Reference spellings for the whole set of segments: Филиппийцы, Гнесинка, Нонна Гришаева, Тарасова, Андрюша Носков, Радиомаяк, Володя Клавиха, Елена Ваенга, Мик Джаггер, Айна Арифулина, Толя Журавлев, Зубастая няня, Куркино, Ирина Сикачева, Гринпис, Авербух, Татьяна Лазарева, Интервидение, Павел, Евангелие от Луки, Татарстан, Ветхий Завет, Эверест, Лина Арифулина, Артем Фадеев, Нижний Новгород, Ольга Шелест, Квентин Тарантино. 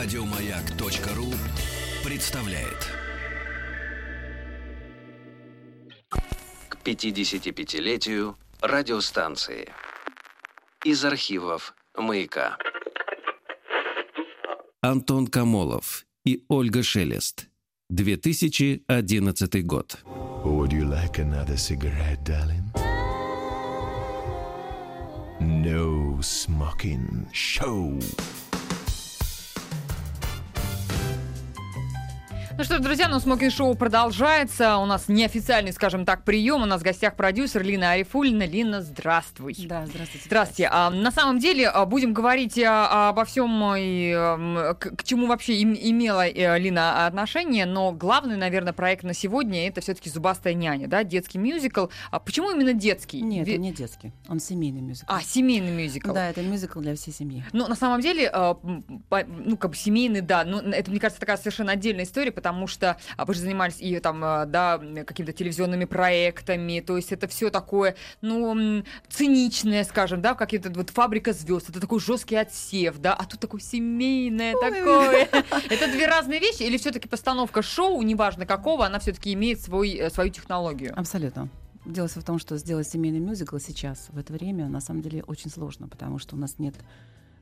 Радиомаяк.ру представляет. К 55-летию радиостанции. Из архивов «Маяка». Антон Комолов и Ольга Шелест. 2011 год. Would you like another cigarette, darling? No smoking show. Ну что ж, друзья, смокинг-шоу продолжается. У нас неофициальный, скажем так, прием. У нас в гостях продюсер Лина Арифулина. Лина, здравствуй. Да, здравствуйте. Здравствуйте. На самом деле будем говорить обо всем, к чему вообще имела Лина отношение. Но главный, наверное, проект на сегодня — это все-таки «Зубастая няня», да, детский мюзикл. Почему именно детский? Нет, он не детский. Он семейный мюзикл. А, семейный мюзикл. Да, это мюзикл для всей семьи. Ну, на самом деле, семейный, да. Но это, мне кажется, такая совершенно отдельная история, потому что вы же занимались и там, да, какими-то телевизионными проектами, то есть это все такое, циничное, скажем, да, какие-то вот «Фабрика звезд», это такой жесткий отсев, да, а тут такое семейное такое. Это две разные вещи, или все-таки постановка шоу, неважно какого, она все-таки имеет свою технологию? Абсолютно. Дело в том, что сделать семейный мюзикл сейчас, в это время, на самом деле, очень сложно, потому что у нас нет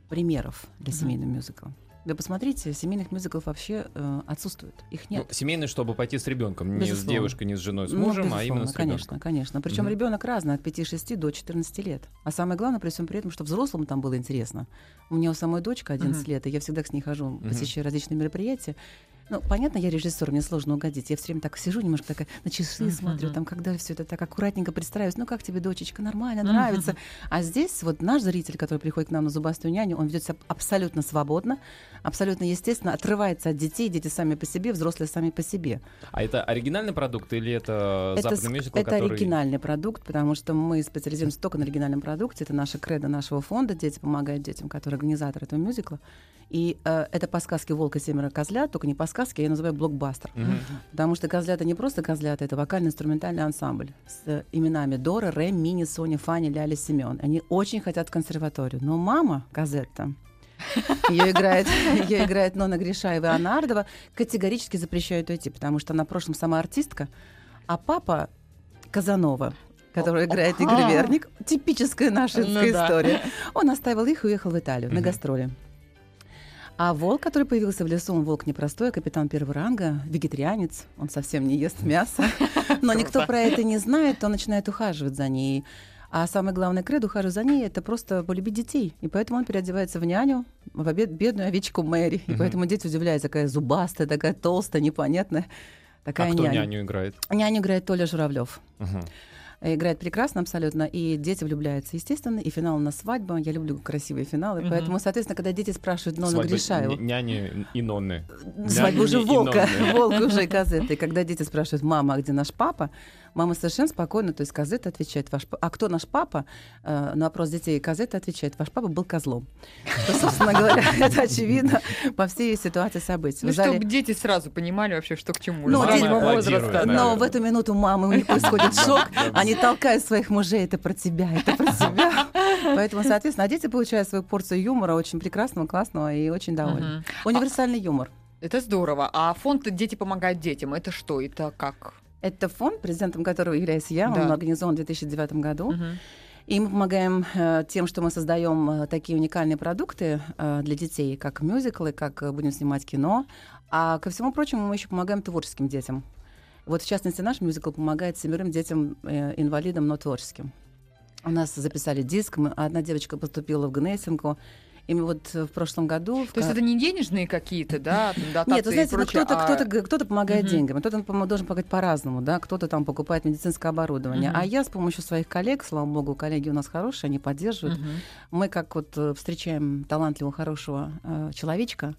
примеров для семейного мюзикла. Да посмотрите, семейных мюзиклов вообще отсутствует, их нет. Ну, семейный, чтобы пойти с ребенком, не с девушкой, не с женой, с мужем, а именно с ребенком. Конечно, конечно. Причем ребенок разный, от 5-6 до 14 лет. А самое главное при всем при этом, что взрослым там было интересно. У меня у самой дочка 11 лет, и я всегда с ней хожу, посещаю различные мероприятия. Ну, понятно, я режиссер, мне сложно угодить. Я все время так сижу, немножко такая на часы смотрю, там, когда все это так аккуратненько пристраиваюсь. Ну, как тебе, дочечка, нормально, нравится. А здесь вот наш зритель, который приходит к нам на «Зубастую няню», он ведет себя абсолютно свободно, абсолютно естественно, отрывается от детей, дети сами по себе, взрослые сами по себе. А это оригинальный продукт или это западный мюзикл, который... Это оригинальный продукт, потому что мы специализируемся только на оригинальном продукте. Это наша кредо нашего фонда «Дети помогают детям», который организатор этого мюзикла. И это по сказке «Волк и семеро козлят», только не по сказке, я называю блокбастер. Потому что козлята не просто козлята, это вокально-инструментальный ансамбль с именами Дора, Рэ, Мини, Соня, Фаня, Ляля, Семен. Они очень хотят в консерваторию. Но мама Казетта, ее играет Нонна Гришаева и Анна Ардова, категорически запрещают уйти, потому что она в прошлом сама артистка, а папа Казанова, который играет Игорь Верник, типическая наша история. Он оставил их и уехал в Италию на гастроли. А волк, который появился в лесу, он волк непростой, капитан первого ранга, вегетарианец, он совсем не ест мясо. Но никто про это не знает, он начинает ухаживать за ней. А самое главное, кредо ухаживать за ней — это просто полюбить детей. И поэтому он переодевается в няню, в бедную овечку Мэри. И поэтому дети удивляются, такая зубастая, такая толстая, непонятная. Такая няня. А кто няню играет? Няню играет Толя Журавлев. Играет прекрасно абсолютно, и дети влюбляются, естественно, и финал у нас свадьба. Я люблю красивые финалы, поэтому, соответственно, когда дети спрашивают Нонну Гришаеву... Няни и Нонны. Свадьба уже волка, волк уже и Казетта. И когда дети спрашивают: мама, а где наш папа? Мама совершенно спокойно, то есть Казетта отвечает: а кто наш папа? На вопрос детей Казетта отвечает: ваш папа был козлом. Что, собственно говоря, это очевидно по всей ситуации событий. Ну, чтобы дети сразу понимали вообще, что к чему. Но в эту минуту мамы, у них происходит шок, они толкают своих мужей: это про тебя, это про тебя. Поэтому, соответственно, дети получают свою порцию юмора, очень прекрасного, классного, и очень довольны. Универсальный юмор. Это здорово. А фонд «Дети помогают детям» — это что? Это как? Это фонд, президентом которого являюсь я. Он организован в 2009 году. И мы помогаем тем, что мы создаем такие уникальные продукты для детей, как мюзиклы, как будем снимать кино. А ко всему прочему, мы еще помогаем творческим детям. Вот, в частности, наш мюзикл помогает 7 детям, инвалидам, но творческим. У нас записали диск, одна девочка поступила в Гнесинку. Им вот в прошлом году... То есть это не денежные какие-то, да? Нет, вы знаете, кто-то помогает деньгами, кто-то должен помогать по-разному, да, кто-то там покупает медицинское оборудование. А я с помощью своих коллег, слава богу, коллеги у нас хорошие, они поддерживают. Мы как вот встречаем талантливого, хорошего человечка,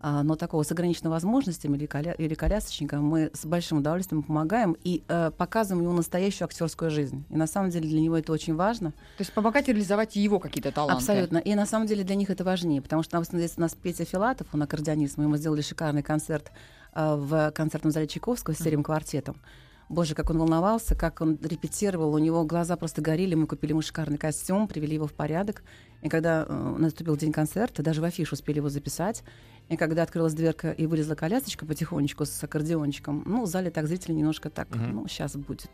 но такого с ограниченными возможностями или колясочника, мы с большим удовольствием помогаем и показываем ему настоящую актерскую жизнь. И на самом деле для него это очень важно. То есть помогать реализовать его какие-то таланты. Абсолютно. И на самом деле для них это важнее, потому что здесь у нас Петя Филатов, он аккордеонист, мы ему сделали шикарный концерт в концертном зале Чайковского с серым квартетом. Боже, как он волновался, как он репетировал, у него глаза просто горели, мы купили ему шикарный костюм, привели его в порядок. И когда наступил день концерта, даже в афишу успели его записать, и когда открылась дверка и вылезла колясочка потихонечку с аккордеончиком, ну, в зале так зрители немножко так, ну, сейчас будет.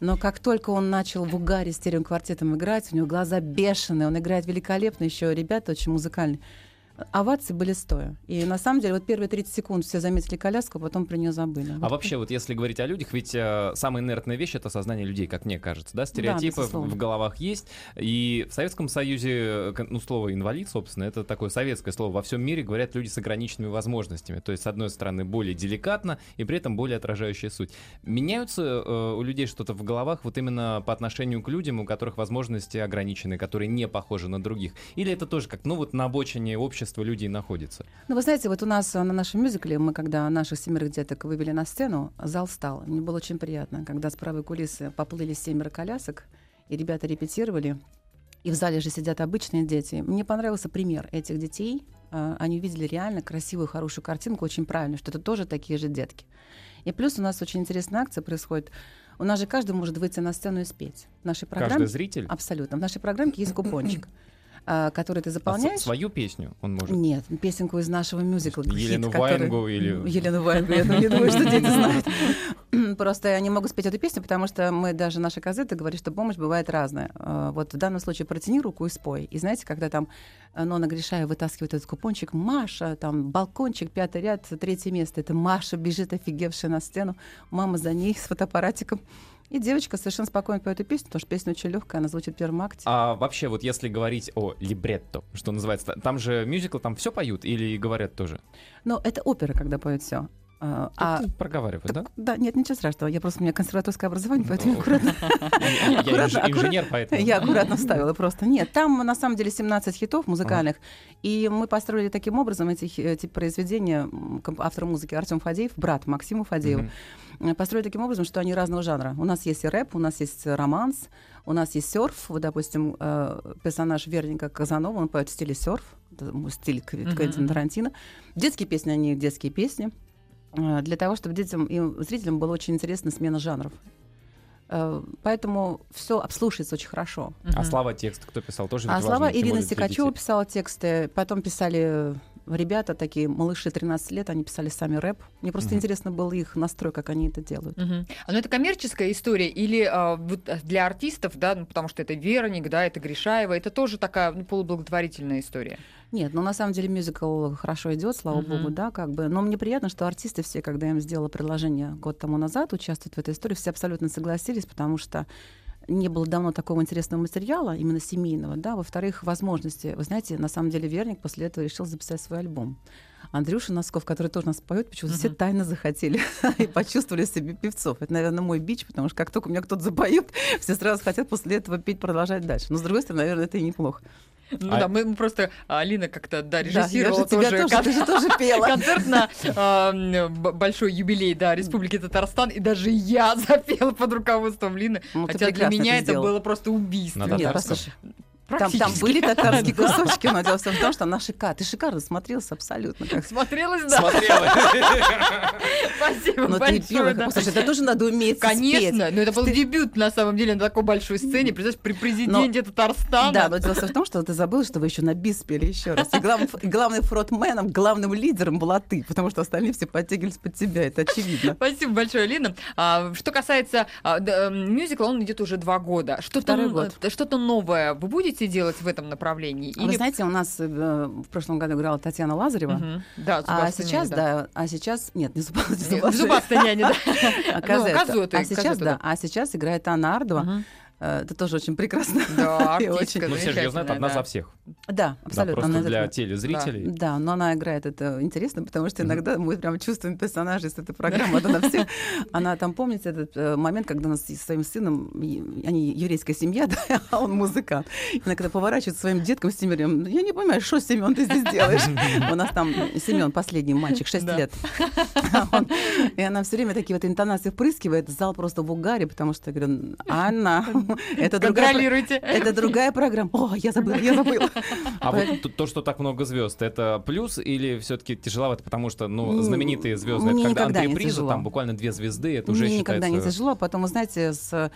Но как только он начал в угаре с стереоквартетом играть, у него глаза бешеные, он играет великолепно, еще ребята очень музыкальные. Овации были стоя. И на самом деле, вот первые 30 секунд все заметили коляску, потом про нее забыли. А вот вообще, вот если говорить о людях, ведь самая инертная вещь — это сознание людей, как мне кажется, да? Стереотипы, да, в головах есть. И в Советском Союзе, ну, слово «инвалид», собственно, это такое советское слово. Во всем мире говорят люди с ограниченными возможностями. То есть, с одной стороны, более деликатно и при этом более отражающая суть. Меняются у людей что-то в головах вот именно по отношению к людям, у которых возможности ограничены, которые не похожи на других? Или это тоже как, ну, вот на обочине общества людей находится? Ну, вы знаете, вот у нас на нашем мюзикле, мы когда наших семерых деток вывели на сцену, зал встал. Мне было очень приятно, когда с правой кулисы поплыли 7 колясок, и ребята репетировали, и в зале же сидят обычные дети. Мне понравился пример этих детей. Они увидели реально красивую, хорошую картинку, очень правильную, что это тоже такие же детки. И плюс у нас очень интересная акция происходит. У нас же каждый может выйти на сцену и спеть. В нашей программе, каждый зритель? Абсолютно. В нашей программе есть купончик, который ты заполняешь. А свою песню он может? Нет, песенку из нашего мюзикла. Елену Ваенгу или... Елену Ваенгу, я не думаю, что дети знают. Просто они могут спеть эту песню, потому что мы даже, наши казеты говорят, что помощь бывает разная. Вот в данном случае протяни руку и спой. И знаете, когда там Нонна Гришаева вытаскивает этот купончик, Маша, там балкончик, 5-й ряд, 3-е место, это Маша бежит офигевшая на сцену, мама за ней с фотоаппаратиком. И девочка совершенно спокойно поет эту песню, потому что песня очень легкая, она звучит в первом акте. А вообще, вот если говорить о либретто, что называется, там же мюзикл, там все поют или говорят тоже? Ну, это опера, когда поют все. Проговаривают, да? Да, нет, ничего страшного. Я просто, у меня консерваторское образование, поэтому я аккуратно... Я инженер, поэтому... Я аккуратно вставила просто. Нет, там на самом деле 17 хитов музыкальных. И мы построили таким образом эти произведения. Автор музыки Артем Фадеев, брат Максима Фадеева, построили таким образом, что они разного жанра. У нас есть и рэп, у нас есть романс, у нас есть серф. Вот, допустим, персонаж Верника Казанова, он поет в стиле серф, стиль Квентина Тарантино. Детские песни, они детские песни. Для того, чтобы детям и зрителям было очень интересна смена жанров. Поэтому все обслушивается очень хорошо. А слова текста кто писал? Тоже а слова Ирина Сикачева писала тексты. Потом писали ребята, такие малыши 13 лет, они писали сами рэп. Мне просто интересно был их настрой, как они это делают. А ну это коммерческая история? Или для артистов, да, ну, потому что это Верник, да, это Гришаева, это тоже такая, ну, полублаготворительная история? Нет, ну на самом деле мюзикл хорошо идет, слава богу, да, как бы. Но мне приятно, что артисты все, когда я им сделала предложение год тому назад, участвуют в этой истории, все абсолютно согласились, потому что не было давно такого интересного материала, именно семейного, да. Во-вторых, возможности. Вы знаете, на самом деле Верник после этого решил записать свой альбом. Андрюша Носков, который тоже нас поет, почему-то все тайно захотели и почувствовали себе певцов. Это, наверное, мой бич, потому что как только у меня кто-то запоет, все сразу хотят после этого петь, продолжать дальше. Но, с другой стороны, наверное, это и неплохо. Ну да, мы просто, Алина как-то, да, режиссировала, да, тоже пела концерт на большой юбилей, да, Республики Татарстан, и даже я запела под руководством Лины, ну, хотя для меня это было просто убийство. Там были татарские кусочки, но дело в том, что она шикарная. Ты шикарно смотрелась абсолютно. Смотрелась, да. Спасибо большое. Слушай, это тоже надо уметь спеть. Конечно, но это был дебют, на самом деле, на такой большой сцене. Представляешь, при президенте Татарстана. Да, но дело в том, что ты забыла, что вы еще на бис пели еще раз. И главным фронтменом, главным лидером была ты, потому что остальные все подтягивались под тебя, это очевидно. Спасибо большое, Лина. Что касается мюзикла, он идет уже 2 года. Что-то новое вы будете делать в этом направлении? Или... Вы знаете, у нас в прошлом году играла Татьяна Лазарева, да, а сейчас, няня, да. А сейчас, нет, не Зубастая няня, да. А сейчас играет Анна Ардова. Это тоже очень прекрасно. Да, артистка. Ну, все же ее знают, одна за всех. Да, абсолютно. Просто для телезрителей. Да, но она играет это интересно, потому что иногда мы прям чувствуем персонажей с этой программы. Она там, помните этот момент, когда она с своим сыном, они еврейская семья, а он музыкант. Она когда поворачивает своим деткам с Семеном, я не понимаю, что, Семен, ты здесь делаешь? У нас там Семен, последний мальчик, 6 лет. И она все время такие вот интонации впрыскивает, зал просто в угаре, потому что, я говорю, Анна... Это другая программа. О, я забыла. А вот то, что так много звезд, это плюс или все-таки тяжеловато, потому что, ну, знаменитые звезды, это когда антреприза, там буквально 2 звезды, это уже считается... Мне никогда не тяжело, потом, вы знаете, с...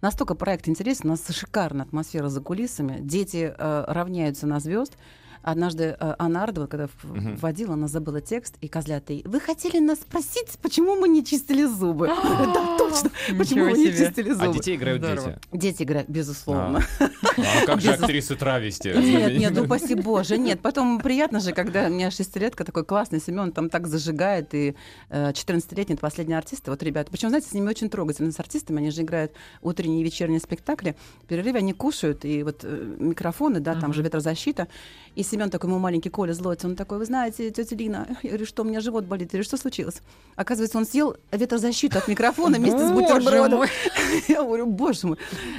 Настолько проект интересен, у нас шикарная атмосфера за кулисами. Дети равняются на звезд. Однажды Анна Ардова, когда вводила, она забыла текст, и козлятый: «Вы хотели нас спросить, почему мы не чистили зубы?» Да, точно, почему мы не чистили зубы. А детей играют дети? Дети играют, безусловно. А как же актрисы травести? Нет, нет, ну, упаси боже, нет. Потом приятно же, когда у меня шестилетка, такой классный Семен там так зажигает, и 14-летний последний артист, вот, ребята. Причем, знаете, с ними очень трогательно, с артистами, они же играют утренние и вечерние спектакли, в перерыве они кушают, и вот микрофоны, да, там же ветрозащита, и Семен такой, ему маленький Коля злоится, он такой: «Вы знаете, тетя Лина, я говорю, что у меня живот болит, я говорю, что случилось?» Оказывается, он съел ветрозащиту от микрофона вместе с бутербродом. Я говорю, боже мой.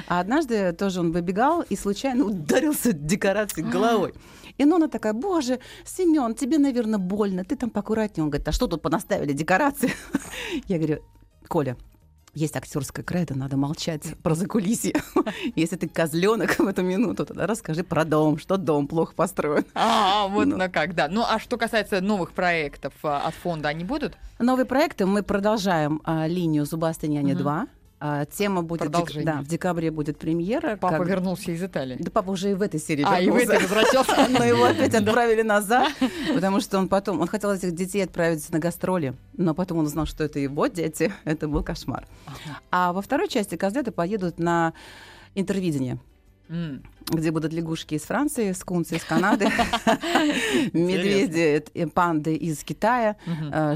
А однажды тоже он выбегал и случайно ударился декорацией головой. И Нонна такая: «Боже, Семен, тебе, наверное, больно, ты там поаккуратнее». Он говорит: «А что тут понаставили декорации?» Я говорю: «Коля, есть актерская кредо, надо молчать про закулисье. Если ты козленок в эту минуту, тогда расскажи про дом, что дом плохо построен». А, вот ну как, да. Ну, а что касается новых проектов от фонда, они будут? Новые проекты мы продолжаем линию «Зубастая няня 2». Тема будет... Да, в декабре будет премьера. Папа вернулся из Италии. Да, папа уже и в этой серии вернулся. А, и в этой возвратился. Но его опять отправили назад, потому что он потом... Он хотел этих детей отправить на гастроли, но потом он узнал, что это его дети. Это был кошмар. А во второй части козлята поедут на интервидение, где будут лягушки из Франции, скунсы из Канады, медведи, панды из Китая,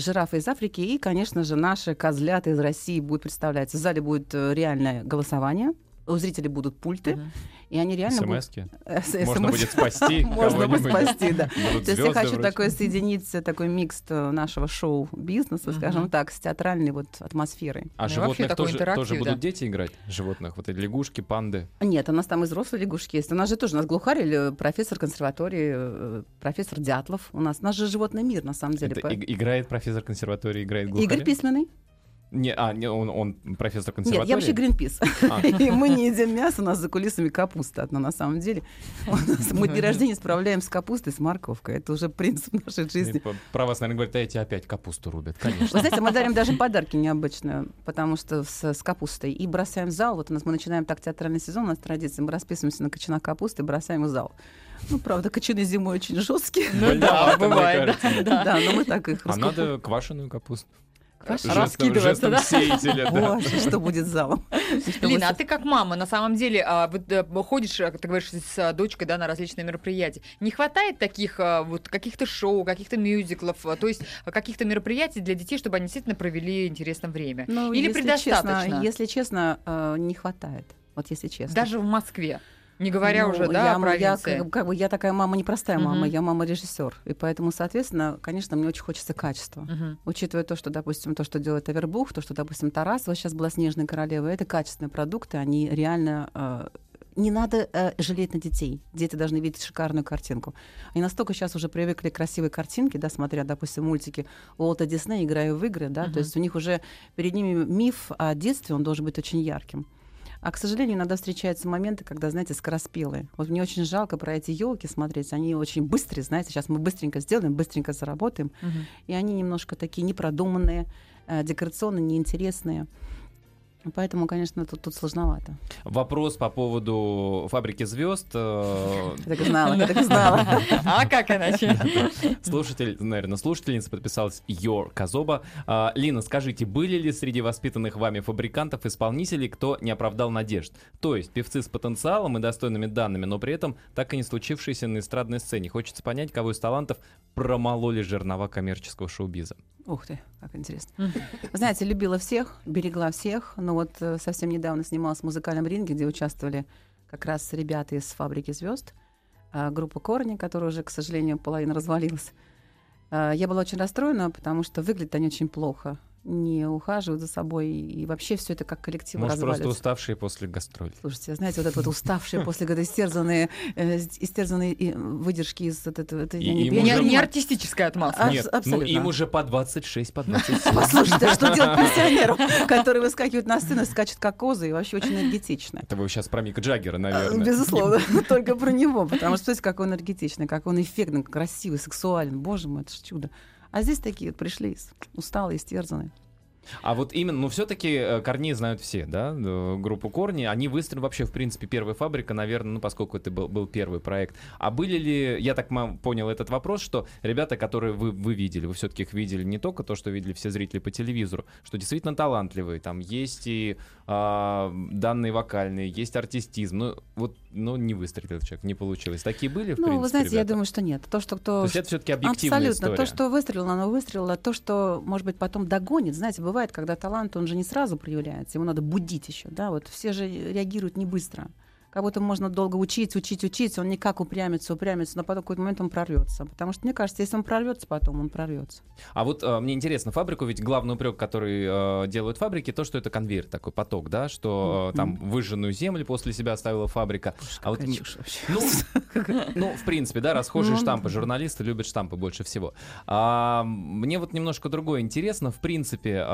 жирафы из Африки и, конечно же, наши козлята из России будут представляться. В зале будет реальное голосование, у зрителей будут пульты, и они реально СМСки? Будут... Можно будет спасти кого-нибудь. Можно спасти, да. То есть я хочу такое соединить, такой микс нашего шоу-бизнеса, скажем так, с театральной вот атмосферой. А животных тоже будут дети играть? Животных? Вот эти лягушки, панды? Нет, у нас там и взрослые лягушки есть. У нас же тоже, у нас глухарь или профессор консерватории, профессор Дятлов. У нас же животный мир, на самом деле. Играет профессор консерватории, играет глухарь? Игорь Письменный. Он профессор консерватории? Нет, я вообще Гринпис. И мы не едим мясо, у нас за кулисами капуста одна, на самом деле. Мы день рождения справляем с капустой, с морковкой. Это уже принцип нашей жизни. Про вас, наверное, говорят: «А эти опять капусту рубят». Конечно. Вы знаете, мы дарим даже подарки необычные, потому что с капустой. И бросаем в зал. Вот у нас мы начинаем так театральный сезон, у нас традиция. Мы расписываемся на кочана капусты и бросаем в зал. Ну, правда, кочаны зимой очень жесткие. Ну да, бывает. Да, но мы так их раскупаем. А надо квашеную капусту. Раскидываться, да? Сеятеля, да. Боже, что будет с залом? Лина, а ты как мама, на самом деле, вот ходишь, ты говоришь, с дочкой, да, на различные мероприятия. Не хватает таких вот каких-то шоу, каких-то мюзиклов, то есть каких-то мероприятий для детей, чтобы они действительно провели интересное время? Ну, или если предостаточно? Честно, если честно, не хватает. Вот если честно. Даже в Москве? Не говоря уже, да, о провинции. Я такая мама, непростая мама, я мама-режиссер. И поэтому, соответственно, конечно, мне очень хочется качества. Учитывая то, что, допустим, то, что делает Авербух, то, что, допустим, Тарасова сейчас была «Снежная королева», это качественные продукты, они реально... Не надо жалеть на детей. Дети должны видеть шикарную картинку. Они настолько сейчас уже привыкли к красивой картинке, да, смотря, допустим, мультики Уолта Диснея, играя в игры, да, то есть у них уже перед ними миф о детстве, он должен быть очень ярким. А, к сожалению, иногда встречаются моменты, когда, знаете, скороспелые. Вот мне очень жалко про эти елки смотреть. Они очень быстрые, знаете, сейчас мы быстренько сделаем, быстренько заработаем. И они немножко такие непродуманные, декорационно неинтересные. Поэтому, конечно, тут сложновато. Вопрос по поводу «Фабрики звезд». Я так и знала. А как иначе? Слушатель, наверное, слушательница подписалась Your Казоба. Лина, скажите, были ли среди воспитанных вами фабрикантов исполнителей, кто не оправдал надежд? То есть певцы с потенциалом и достойными данными, но при этом так и не случившиеся на эстрадной сцене. Хочется понять, кого из талантов промололи жернова коммерческого шоу-биза. Ух ты, как интересно. Знаете, любила всех, берегла всех. Но вот совсем недавно снималась в музыкальном ринге, где участвовали как раз ребята из «Фабрики звезд», группа «Корни», которая уже, к сожалению, половина развалилась. Я была очень расстроена, потому что выглядят они очень плохо, не ухаживают за собой, и вообще все это как коллектив развалится. Может, просто уставшие после гастролей. Слушайте, знаете, вот это вот уставшие после года истерзанные выдержки из... Это не артистическая отмазка. Нет, абсолютно. Им уже по 26, по 27. Послушайте, что делать пенсионеру, который выскакивает на сцену, скачет как козы, и вообще очень энергетично. Это вы сейчас про Мика Джаггера, наверное. Безусловно, только про него, потому что, смотрите, как он энергетичный, как он эффектный, красивый, сексуальный. Боже мой, это же чудо. А здесь такие пришли усталые, истерзанные. А вот именно, ну, все-таки Корни знают все, да, группу Корни. Они выстроили вообще, в принципе, первая фабрика, наверное, ну, поскольку это был первый проект. А были ли, я так понял этот вопрос, что ребята, которые вы видели, вы все-таки их видели не только то, что видели все зрители по телевизору, что действительно талантливые, там есть и данные вокальные, есть артистизм, но вот, ну, не выстрелил человек, не получилось. Такие были, в принципе, вы знаете, ребята? Я думаю, что нет. То есть это все-таки объективная абсолютно история. То, что выстрелило, оно выстрелило. То, что, может быть, потом догонит, знаете, бывает, когда талант, он же не сразу проявляется, ему надо будить еще, да, вот все же реагируют не быстро. Как будто можно долго учить, он никак упрямится, но потом в какой-то момент он прорвется. Потому что, мне кажется, если он прорвется потом, он прорвется. А вот мне интересно, фабрику, ведь главный упрек, который делают фабрики, то, что это конвейер, такой поток, да, что там выжженную землю после себя оставила фабрика. А вот, ну, в принципе, да, расхожие штампы. Журналисты любят штампы больше всего. Мне вот немножко другое интересно. В принципе,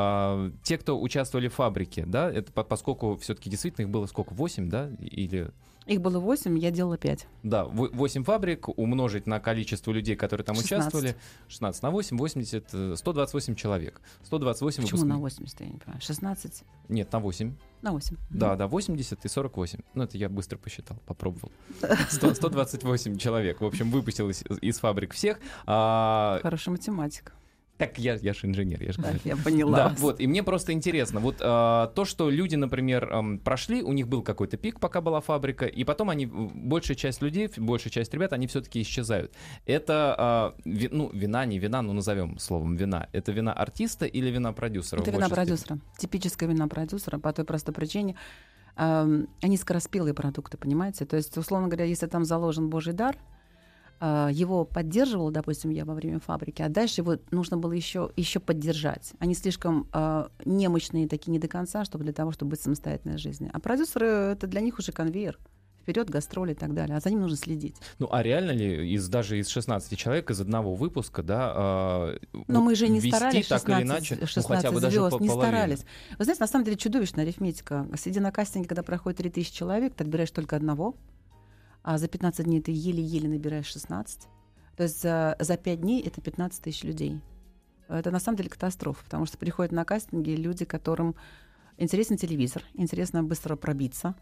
те, кто участвовали в фабрике, да, это поскольку все-таки действительно их было сколько, 8, да, или... Их было 8, я делала 5. Да, 8 фабрик умножить на количество людей, которые там 16. Участвовали. 16 на 8, 80, 128 человек. 128 Почему на 80, я не понимаю? 16? Нет, на 8. На 8. Да, да, 80 и 48. Ну, это я быстро посчитал, попробовал. 128 человек. В общем, выпустил из фабрик всех. Хорошая математика. Так, я же инженер, я же... Да, я поняла. Да, вот, и мне просто интересно, вот то, что люди, например, прошли, у них был какой-то пик, пока была фабрика, и потом они, большая часть людей, большая часть ребят, они все-таки исчезают. Это, вина, не вина, ну, назовем словом вина. Это вина артиста или вина продюсера? Это вина продюсера. Типическая вина продюсера по той простой причине. Они скороспелые продукты, понимаете? То есть, условно говоря, если там заложен Божий дар, его поддерживала, допустим, я во время фабрики, а дальше его нужно было еще поддержать. Они слишком немощные, такие не до конца, чтобы для того, чтобы быть самостоятельной в жизни. А продюсеры, это для них уже конвейер. Вперед, гастроли и так далее. А за ним нужно следить. Ну, а реально ли даже из 16 человек, из одного выпуска, да, но мы же не старались, так 16, или иначе, 16 ну, хотя бы звезд, даже не старались. Вы знаете, на самом деле чудовищная арифметика. Сиди на кастинге, когда проходит 3000 человек, ты отбираешь только одного, а за 15 дней ты еле-еле набираешь 16. То есть за 5 дней это 15 тысяч людей. Это на самом деле катастрофа, потому что приходят на кастинги люди, которым интересен телевизор, интересно быстро пробиться.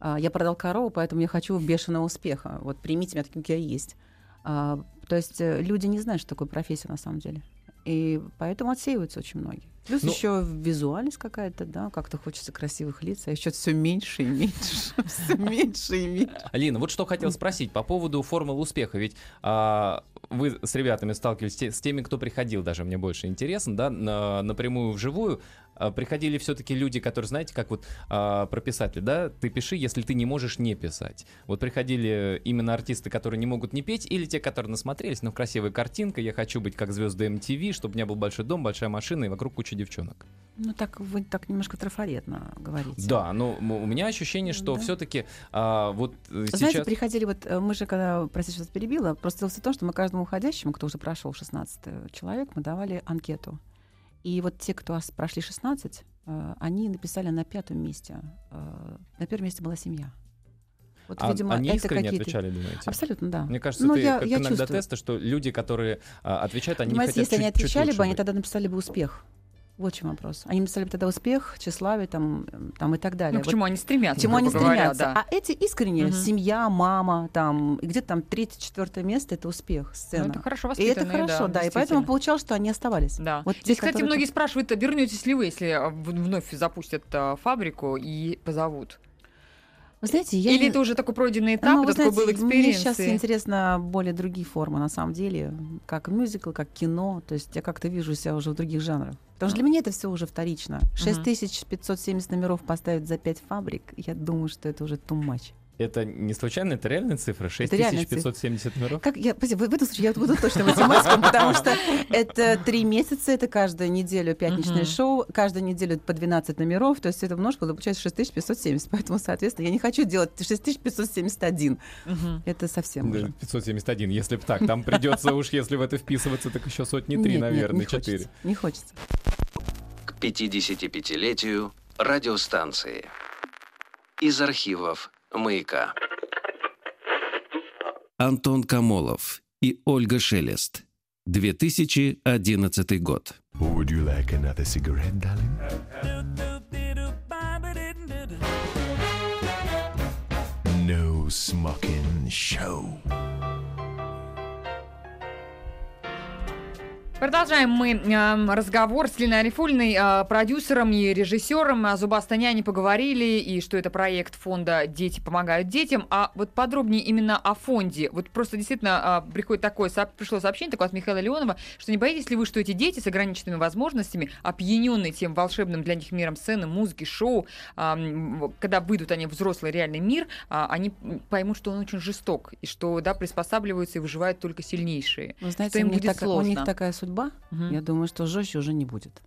Я продал корову, поэтому я хочу бешеного успеха. Вот примите меня таким, как я есть. То есть люди не знают, что такое профессия на самом деле. И поэтому отсеиваются очень многие. Плюс еще визуальность какая-то, да, как-то хочется красивых лиц, а еще все меньше и меньше, все меньше и меньше. Лина, вот что хотел спросить по поводу формулы успеха, ведь вы с ребятами сталкивались, с теми, кто приходил, даже мне больше интересно, да, напрямую вживую. Приходили все-таки люди, которые, знаете, как вот про писателя, да, ты пиши, если ты не можешь не писать. Вот приходили именно артисты, которые не могут не петь, или те, которые насмотрелись, ну, красивая картинка, я хочу быть как звезды MTV, чтобы у меня был большой дом, большая машина и вокруг куча девчонок. Ну, так вы так немножко трафаретно говорите. Да, но у меня ощущение, что да. Все-таки вот сейчас... Знаете, приходили, вот мы же, когда, простите, что перебила, просто дело в том, что мы каждому уходящему, кто уже прошел 16 человек, мы давали анкету. И вот те, кто прошли 16, они написали на 5-м месте. На 1-м месте была семья. Вот, видимо, они искренне отвечали, думаете? Абсолютно, да. Мне кажется, как иногда чувствую. Тесты, что люди, которые отвечают, они понимаете, хотят чуть-чуть лучше. Если они отвечали бы, они тогда написали бы успех. Вот в чем вопрос. Они написали бы тогда успех, тщеславие там и так далее. Ну, к чему вот, они стремятся? К чему они стремятся? Да. А эти искренне, семья, мама, там, где-то там 3-4 место — это успех, сцена. Ну, это хорошо воспитанные, и это хорошо, да. И поэтому получалось, что они оставались. Да. Вот здесь, кстати, многие спрашивают, вернетесь ли вы, если вновь запустят фабрику и позовут? Вы знаете, или это уже такой пройденный этап, такой был эксперимент? Мне сейчас интересно более другие формы, на самом деле, как мюзикл, как кино. То есть я как-то вижу себя уже в других жанрах. Потому что для меня это все уже вторично. 6570 номеров поставить за 5 фабрик, я думаю, что это уже too much. Это не случайно, это реальная цифра? 6570 номеров? Как, в этом случае я буду точно математиком, потому что это 3 месяца, это каждую неделю пятничное шоу, каждую неделю по 12 номеров, то есть это множество получается 6570, поэтому, соответственно, я не хочу делать 6571. Это совсем уже. 571, если бы так, там придется уж, если в это вписываться, так еще сотни 3, наверное, 4. Не хочется. К 55-летию радиостанции. Из архивов Маяка. Антон Комолов и Ольга Шелест. 2011 год. Mocking Show. Продолжаем мы разговор с Линой Арифулиной, продюсером и режиссером. О «Зубастой няне» поговорили, и что это проект фонда «Дети помогают детям». А вот подробнее именно о фонде. Вот просто действительно пришло сообщение такое от Михаила Леонова, что не боитесь ли вы, что эти дети с ограниченными возможностями, опьяненные тем волшебным для них миром сцены, музыки, шоу, когда выйдут они в взрослый реальный мир, они поймут, что он очень жесток, и что приспосабливаются и выживают только сильнейшие. Вы знаете, что им будет сложно. У них такая судьба. Угу. Я думаю, что жестче уже не будет.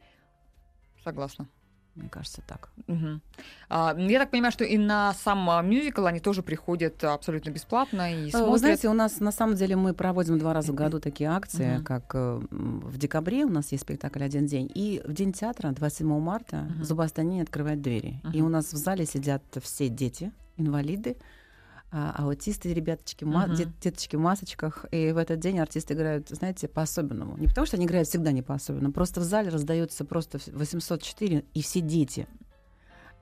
Согласна. Мне кажется, так. Угу. Я так понимаю, что и на сам мюзикл они тоже приходят абсолютно бесплатно и смотрят. Вы знаете, у нас на самом деле мы проводим 2 раза в году такие акции, как в декабре у нас есть спектакль «Один день», и в День театра 27 марта «Зубастая няня» открывает двери. И у нас в зале сидят все дети, инвалиды, аутисты, ребяточки, деточки в масочках. И в этот день артисты играют, знаете, по-особенному. Не потому, что они играют всегда не по-особенному. Просто в зале раздается просто 804, и все дети.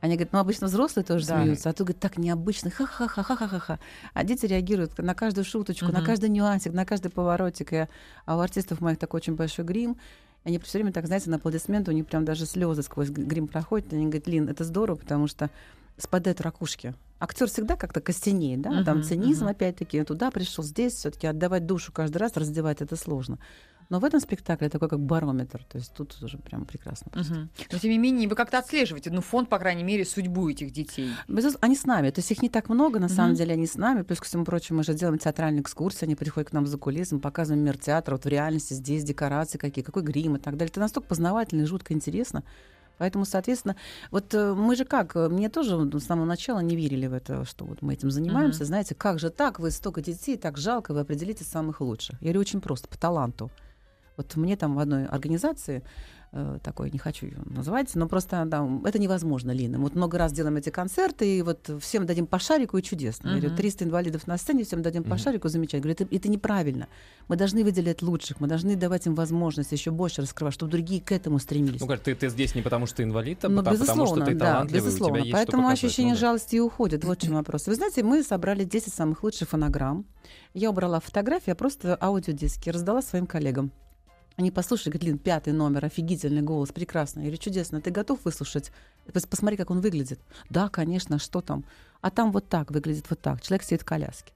Они говорят, обычно взрослые тоже смеются, а тут, говорят, так необычно, ха-ха-ха-ха-ха-ха. А дети реагируют на каждую шуточку, на каждый нюансик, на каждый поворотик. А у артистов моих такой очень большой грим. Они все время так, знаете, на аплодисменты, у них прям даже слезы сквозь грим проходят. Они говорят, Лин, это здорово, потому что спадают ракушки. Актер всегда как-то костенеет, да? Там цинизм, опять-таки, туда пришел, здесь все-таки отдавать душу каждый раз, раздевать это сложно. Но в этом спектакле такой как барометр, то есть тут уже прям прекрасно. Но тем не менее вы как-то отслеживаете, фонд, по крайней мере, судьбу этих детей. Они с нами, то есть их не так много, на самом деле они с нами, плюс ко всему прочему мы же делаем театральные экскурсии, они приходят к нам за кулисы, мы показываем мир театра, в реальности здесь декорации какие, какой грим и так далее. Это настолько познавательно и жутко интересно. Поэтому, соответственно, мы же мне тоже с самого начала не верили в это, что мы этим занимаемся. Знаете, как же так, вы столько детей, так жалко, вы определите самых лучших. Я говорю, очень просто, по таланту. Мне в одной организации, такой не хочу ее называть, но просто это невозможно, Лина. Много раз делаем эти концерты, и всем дадим по шарику, и чудесно. Я говорю, 300 инвалидов на сцене, всем дадим по шарику, замечательно. Говорю, это неправильно. Мы должны выделять лучших, мы должны давать им возможность еще больше раскрывать, чтобы другие к этому стремились. Ты здесь не потому, что ты инвалид, а потому, что ты талантливый, безусловно. У тебя есть поэтому ощущение жалости и уходит. Вот в чем вопрос. Вы знаете, мы собрали 10 самых лучших фонограмм. Я убрала фотографии, я просто аудиодиски раздала своим коллегам. Они послушали, говорят, Лин, 5-й номер, офигительный голос, прекрасно. Я говорю, чудесно, ты готов выслушать? Посмотри, как он выглядит. Да, конечно, что там? А там выглядит человек сидит в коляске.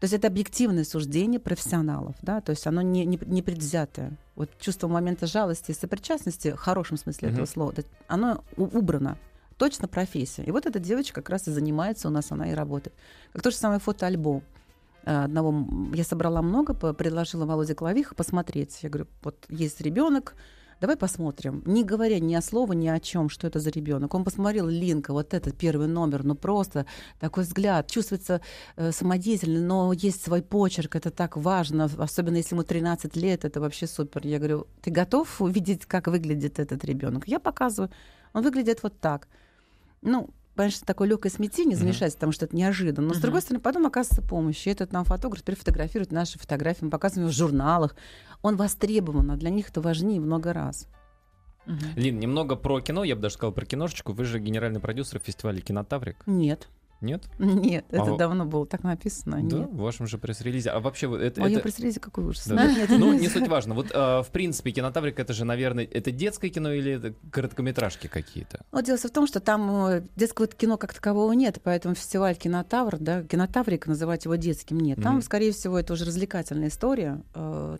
То есть это объективное суждение профессионалов, да, то есть оно не предвзятое. Чувство момента жалости и сопричастности, в хорошем смысле этого слова, оно убрано. Точно профессия. И эта девочка как раз и занимается у нас, она и работает. Как то же самое фотоальбом. Я собрала много, предложила Володе Клавиха посмотреть. Я говорю, есть ребенок, давай посмотрим. Не говоря ни о слове, ни о чем, что это за ребенок. Он посмотрел Линка, этот 1-й номер, просто такой взгляд. Чувствуется самодеятельный, но есть свой почерк, это так важно, особенно если ему 13 лет, это вообще супер. Я говорю, ты готов увидеть, как выглядит этот ребенок? Я показываю, он выглядит так. Конечно, такое легкое смятение, замешательство, потому что это неожиданно. Но, с другой стороны, потом оказывается помощь. И этот нам фотограф теперь фотографирует наши фотографии, мы показываем его в журналах. Он востребован, а для них это важнее много раз. Лин, немного про кино, я бы даже сказал про киношечку. Вы же генеральный продюсер фестиваля «Кинотаврик». Нет. Нет? Нет, это давно было так написано. Да, нет. В вашем же пресс-релизе. А вообще это... Ой, пресс-релизе какой ужас. Да. Не суть важно. В принципе, «Кинотаврик» это же, наверное, это детское кино или это короткометражки какие-то? Дело в том, что там детского кино как такового нет, поэтому фестиваль «Кинотавр», да, «Кинотаврик», называть его детским нет. Там, скорее всего, это уже развлекательная история.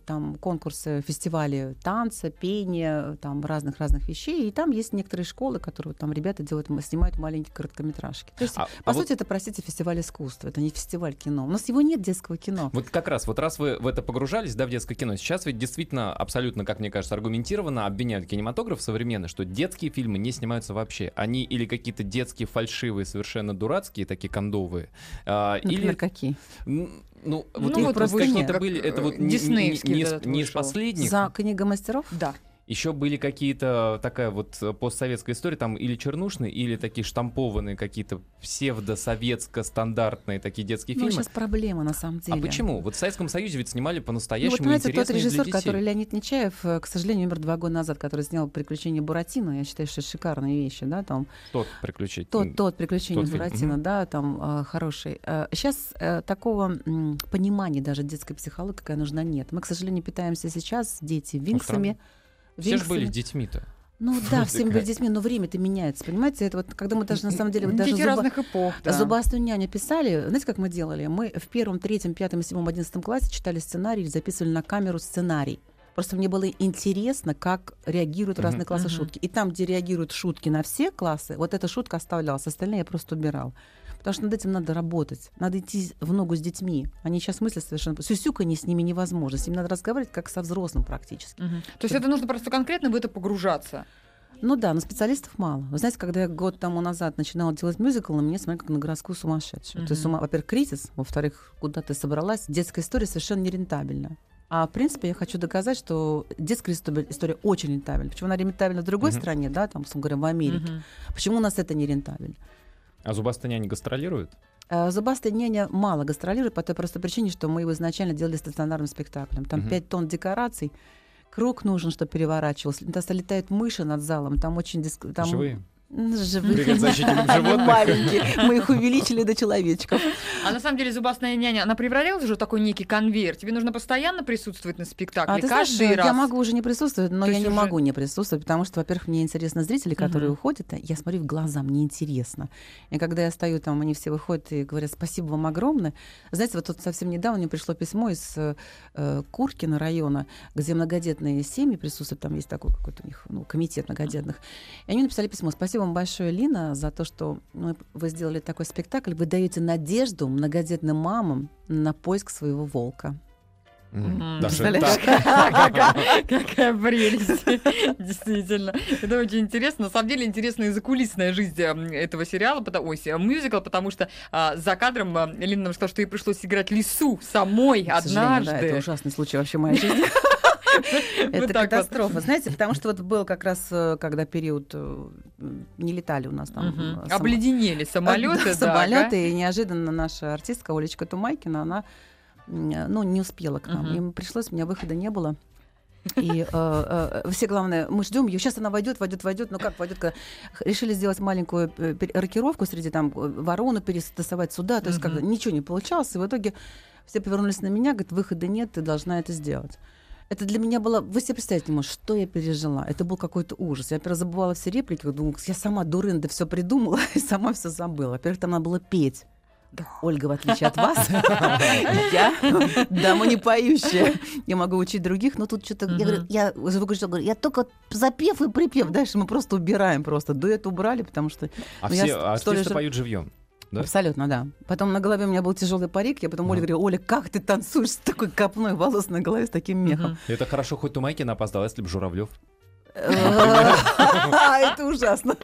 Там конкурсы, фестивали танца, пения, там разных-разных вещей. И там есть некоторые школы, которые там ребята снимают маленькие короткометражки. То есть, по сути, это, простите, фестиваль искусства, это не фестиваль кино. У нас его нет, детского кино. Раз вы в это погружались, да, в детское кино, сейчас ведь действительно абсолютно, как мне кажется, аргументированно обвиняют кинематограф современный, что детские фильмы не снимаются вообще. Они или какие-то детские фальшивые, совершенно дурацкие, такие кондовые. Например, какие? Какие-то были, это не из последних. «За книгой мастеров»? Да. Еще были какие-то, такая вот постсоветская история, там или чернушные, или такие штампованные какие-то псевдосоветско-стандартные такие детские фильмы. Ну, сейчас проблема, на самом деле. А почему? Вот в Советском Союзе ведь снимали по-настоящему интересные для детей. Вот, знаете, тот режиссер, который Леонид Нечаев, к сожалению, умер 2 года назад, который снял «Приключения Буратино», я считаю, что шикарные вещи, да, там. «Приключения Буратино», да, там хороший. Сейчас такого понимания даже детской психологии, какая нужна, нет. Мы, к сожалению, питаемся сейчас, дети, винксами. Все же были детьми-то. Ну да, всеми были детьми, но время-то меняется, понимаете? Это вот, когда мы даже, на самом деле... Вот, даже дети разных эпох, да. «Зубастую няню» писали. Знаете, как мы делали? Мы в 1, 3, 5, 7, 11 классе читали сценарий, записывали на камеру сценарий. Просто мне было интересно, как реагируют разные классы шутки. И там, где реагируют шутки на все классы, вот эта шутка оставлялась, остальные я просто убирал. Потому что над этим надо работать, надо идти в ногу с детьми. Они сейчас мыслят совершенно... Сюсюканье с ними невозможно, с ними надо разговаривать как со взрослым практически. То есть это нужно просто конкретно в это погружаться? Ну да, но специалистов мало. Вы знаете, когда я год тому назад начинала делать мюзикл, на меня смотрели как на городскую сумасшедшую. То есть, во-первых, кризис, во-вторых, куда ты собралась, детская история совершенно нерентабельна. А, в принципе, я хочу доказать, что детская история очень рентабельна. Почему она рентабельна в другой стране, да, там, в Америке? Почему у нас это не рентабельно? А «Зубастая няня» гастролирует? «Зубастая няня» мало гастролирует по той простой причине, что мы его изначально делали стационарным спектаклем. Там 5 тонн декораций, круг нужен, чтобы переворачивался. Там летают мыши над залом, там очень... Живые? Привет защитникам животных. Маленькие. Мы их увеличили до человечков. А на самом деле «Зубастая няня», она превратилась уже в такой некий конвейер. Тебе нужно постоянно присутствовать на спектакле, каждый раз. Я могу уже не присутствовать, но я не могу не присутствовать, потому что, во-первых, мне интересно зрители, которые уходят. Я смотрю в глаза, мне интересно. И когда я стою там, они все выходят и говорят: спасибо вам огромное. Знаете, вот тут совсем недавно мне пришло письмо из Куркина района, где многодетные семьи присутствуют. Там есть такой какой-то у них комитет многодетных. И они написали письмо: спасибо вам большое, Лина, за то, что вы сделали такой спектакль. Вы даете надежду многодетным мамам на поиск своего волка. Какая прелесть. Действительно. Это очень интересно. На самом деле интересна и закулисная жизнь этого сериала, мюзикла, потому что за кадром Лина нам сказала, что ей пришлось играть лису самой однажды. Это ужасный случай вообще моей жизни. Это катастрофа, знаете, потому что вот был как раз, когда период не летали у нас там. Обледенели самолеты. Самолеты, и неожиданно наша артистка Олечка Тумайкина, она не успела к нам. Им пришлось, у меня выхода не было. И все, главное, мы ждем ее. Сейчас она войдет, но как войдет? Решили сделать маленькую рокировку среди там ворону, перестасовать сюда, то есть как ничего не получалось. И в итоге все повернулись на меня, говорят: выхода нет, ты должна это сделать. Это для меня было... Вы себе представить не можете, что я пережила. Это был какой-то ужас. Я, во-первых, забывала все реплики. Думала, я сама, дурында, все придумала и сама все забыла. Во-первых, там надо было петь. Да. Ольга, в отличие от вас, я дама не поющая. Я могу учить других, но тут что-то... Я говорю, я только запев и припев. Дальше мы просто убираем. Дуэт убрали, потому что... А все артисты поют живьем. Да? Абсолютно, да. Потом на голове у меня был тяжелый парик, я потом Оле говорю: Оля, как ты танцуешь с такой копной волос на голове, с таким мехом? Это хорошо, хоть Тумайкина опоздала, если бы Журавлев. Это ужасно.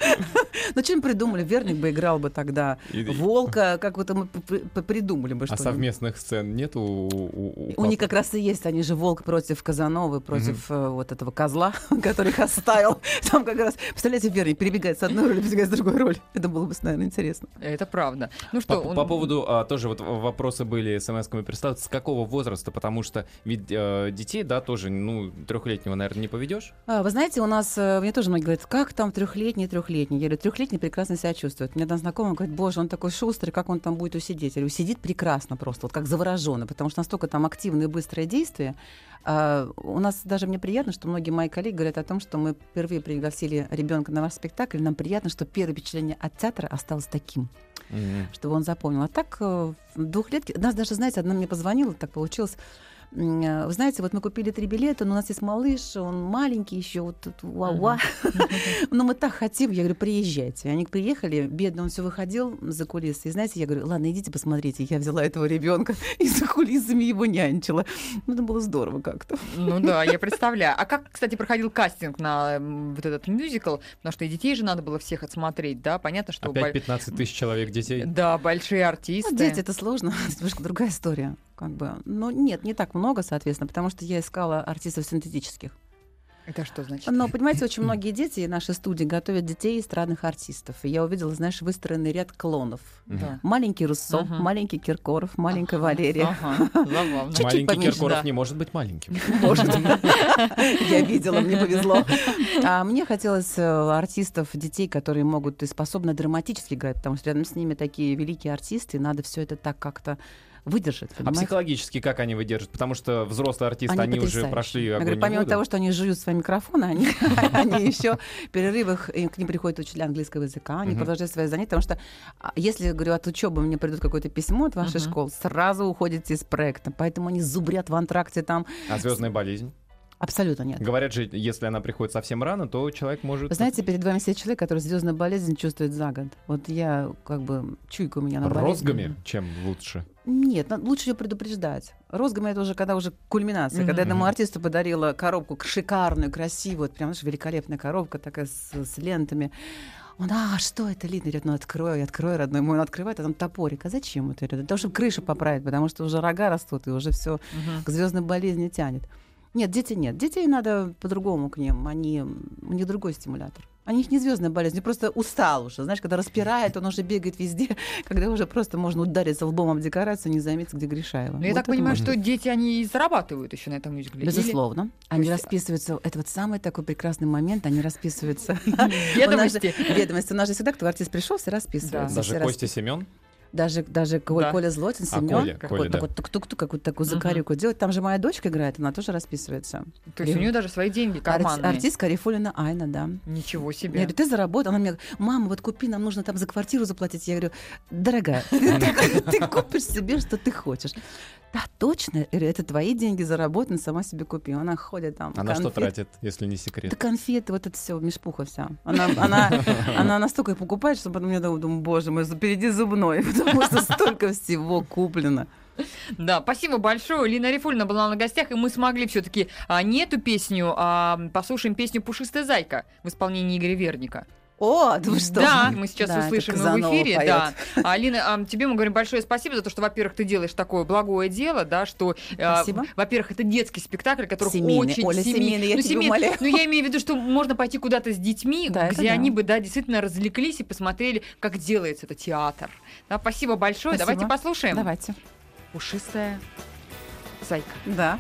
Ну, чем придумали? Верник бы играл бы тогда волка, как вот мы придумали бы что-нибудь. А совместных сцен нет у них как раз и есть. Они же волк против Казановы, против вот этого козла, который их оставил. Там как раз, представляете, Верник перебегает с одной роли, перебегает с другой роли. Это было бы, наверное, интересно. Это правда. Ну что, по поводу тоже вот вопросы были смс-ками представлены. С какого возраста? Потому что ведь детей, да, тоже, 3-летнего, наверное, не поведешь. Вы знаете, у нас, мне тоже многие говорят: как там трехлетний? Я говорю: трехлетний прекрасно себя чувствует. У меня одна знакомая говорит: боже, он такой шустрый, как он там будет усидеть? Я говорю: усидит прекрасно просто, вот как завороженно, потому что настолько там активное и быстрое действие. У нас даже мне приятно, что многие мои коллеги говорят о том, что мы впервые пригласили ребенка на ваш спектакль, нам приятно, что первое впечатление от театра осталось таким. Чтобы он запомнил. А так, двухлетки... Нас даже, знаете, одна мне позвонила, так получилось. Вы знаете, вот мы купили 3 билета, но у нас есть малыш, он маленький еще, вот тут уа-уа. Но мы так хотим. Я говорю: приезжайте. Они приехали, бедно, он все выходил за кулисы. И знаете, я говорю: ладно, идите, посмотрите. Я взяла этого ребенка и за кулисами его нянчила. Это было здорово как-то. Ну да, я представляю. А как, кстати, проходил кастинг на вот этот мюзикл? Потому что и детей же надо было всех отсмотреть, да? Понятно, что... Опять 15 тысяч человек детей? Да, большие артисты. Ну, дети — это сложно. Это немножко другая история. Но нет, не так много, соответственно, потому что я искала артистов синтетических. Это что значит? Ну, понимаете, очень многие дети нашей студии готовят детей эстрадных артистов. И я увидела, знаешь, выстроенный ряд клонов. Да. Маленький Руссо, маленький Киркоров, маленькая Валерия. Маленький Киркоров не может быть маленьким. Может. Я видела, мне повезло. А мне хотелось артистов, детей, которые могут и способны драматически играть, потому что рядом с ними такие великие артисты, и надо все это так как-то выдержит. Понимаете? А психологически как они выдержат? Потому что взрослые артисты, они уже прошли огонь и воду. Помимо того, что они жуют свои микрофоны, они еще в перерывах, к ним приходят учителя английского языка, они продолжают свои занятия, потому что если, говорю, от учебы мне придут какое-то письмо от вашей школы, сразу уходите из проекта. Поэтому они зубрят в антракте там. А звездная болезнь? Абсолютно нет. Говорят же, если она приходит совсем рано, то человек может... Вы знаете, перед вами сидит человек, который звездную болезнь чувствует за год. Вот я как бы... Чуйка у меня на болезнь. Розгами чем лучше? Нет, лучше ее предупреждать. Розгами — это уже когда уже кульминация. Когда этому артисту подарила коробку шикарную, красивую, вот прям, знаешь, великолепная коробка такая с лентами. Он, что это, Лина? Говорит, ну открой, родной мой. Он открывает, а там топорик. А зачем это? Для того, чтобы крышу поправить, потому что уже рога растут, и уже все к звездной болезни тянет. Нет, дети нет. Детей надо по-другому к ним. У них другой стимулятор. У них не звездная болезнь, просто устал уже. Знаешь, когда распирает, он уже бегает везде, когда уже просто можно удариться лбом об декорацию, не заметить, где Гришаева. Я так понимаю, что дети, они и зарабатывают еще на этом мюзикле. Безусловно. Они расписываются. Это вот самый такой прекрасный момент. Они расписываются. Ведомости. У нас же всегда, кто артист пришел, все расписываются. Даже Костя Семен. Даже Коля Злотин, Семен, тук-тук-тук, какую-то такую закорюку делает. Там же моя дочка играет, она тоже расписывается. То есть у нее даже свои деньги карманные. Артистка Арифулина Айна, да. Ничего себе. Я говорю, ты заработала. Она мне говорит, мама, вот купи, нам нужно там за квартиру заплатить. Я говорю, дорогая, ты купишь себе, что ты хочешь. Да, точно, это твои деньги заработаны, сама себе купи. Она ходит там. Она что тратит, если не секрет? Да конфеты, вот это все, мешпуха вся. Она настолько их покупает, что потом я думаю, боже мой, впереди зубной, потому что столько всего куплено. Да, спасибо большое. Лина Арифулина была на гостях, и мы смогли все-таки не эту песню, а послушаем песню «Пушистая зайка» в исполнении Игоря Верника. О, да вы что? Да, мы сейчас услышим в эфире. Да. Алина, тебе мы говорим большое спасибо за то, что, во-первых, ты делаешь такое благое дело, да, что, во-первых, это детский спектакль, который очень семейный. Ну, я имею в виду, что можно пойти куда-то с детьми, где они бы, действительно развлеклись и посмотрели, как делается этот театр. Да, спасибо большое. Спасибо. Давайте послушаем. Давайте. «Пушистая зайка». Да.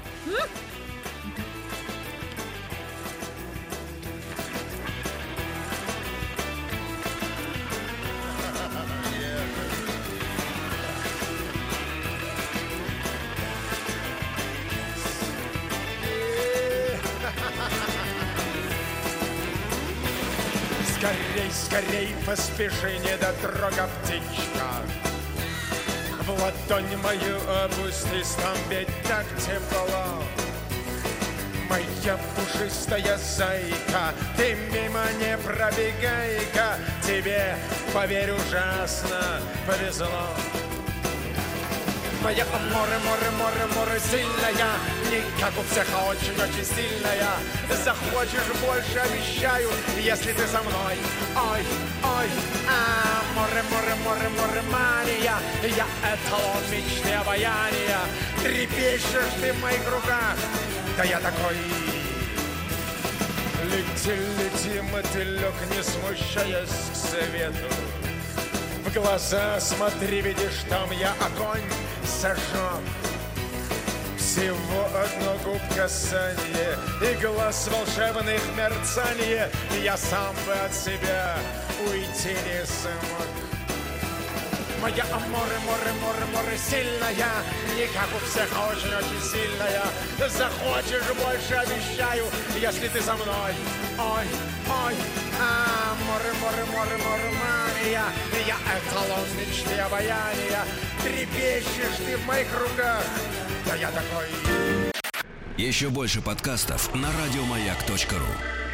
Скорей, скорей, поспеши, не дотрога птичка. В ладонь мою опустись, там ведь так тепло. Моя пушистая зайка, ты мимо не пробегай-ка. Тебе, поверь, ужасно повезло. Моя море-море-море-море сильная, не как у всех, а очень-очень сильная. Захочешь больше, обещаю, если ты со мной. Ой, ой, а море-море-море-море-мания, я эталон мечты обаяния. Трепещешь ты в моих руках, да я такой. Лети, лети, мотылек, не смущаясь к свету. В глаза смотри, видишь, там я огонь сожжён. Всего одно губ касание и глаз волшебных мерцание. Я сам бы от себя уйти не смог. Моя море-море-море-море сильная, не как у всех, а очень-очень сильная. Захочешь больше, обещаю, если ты со мной. Ой, ой, а море-море-море-море-мания, я эталон мечты обаяния. Трепещешь ты в моих руках, да я такой. Еще больше подкастов на радиомаяк.ру.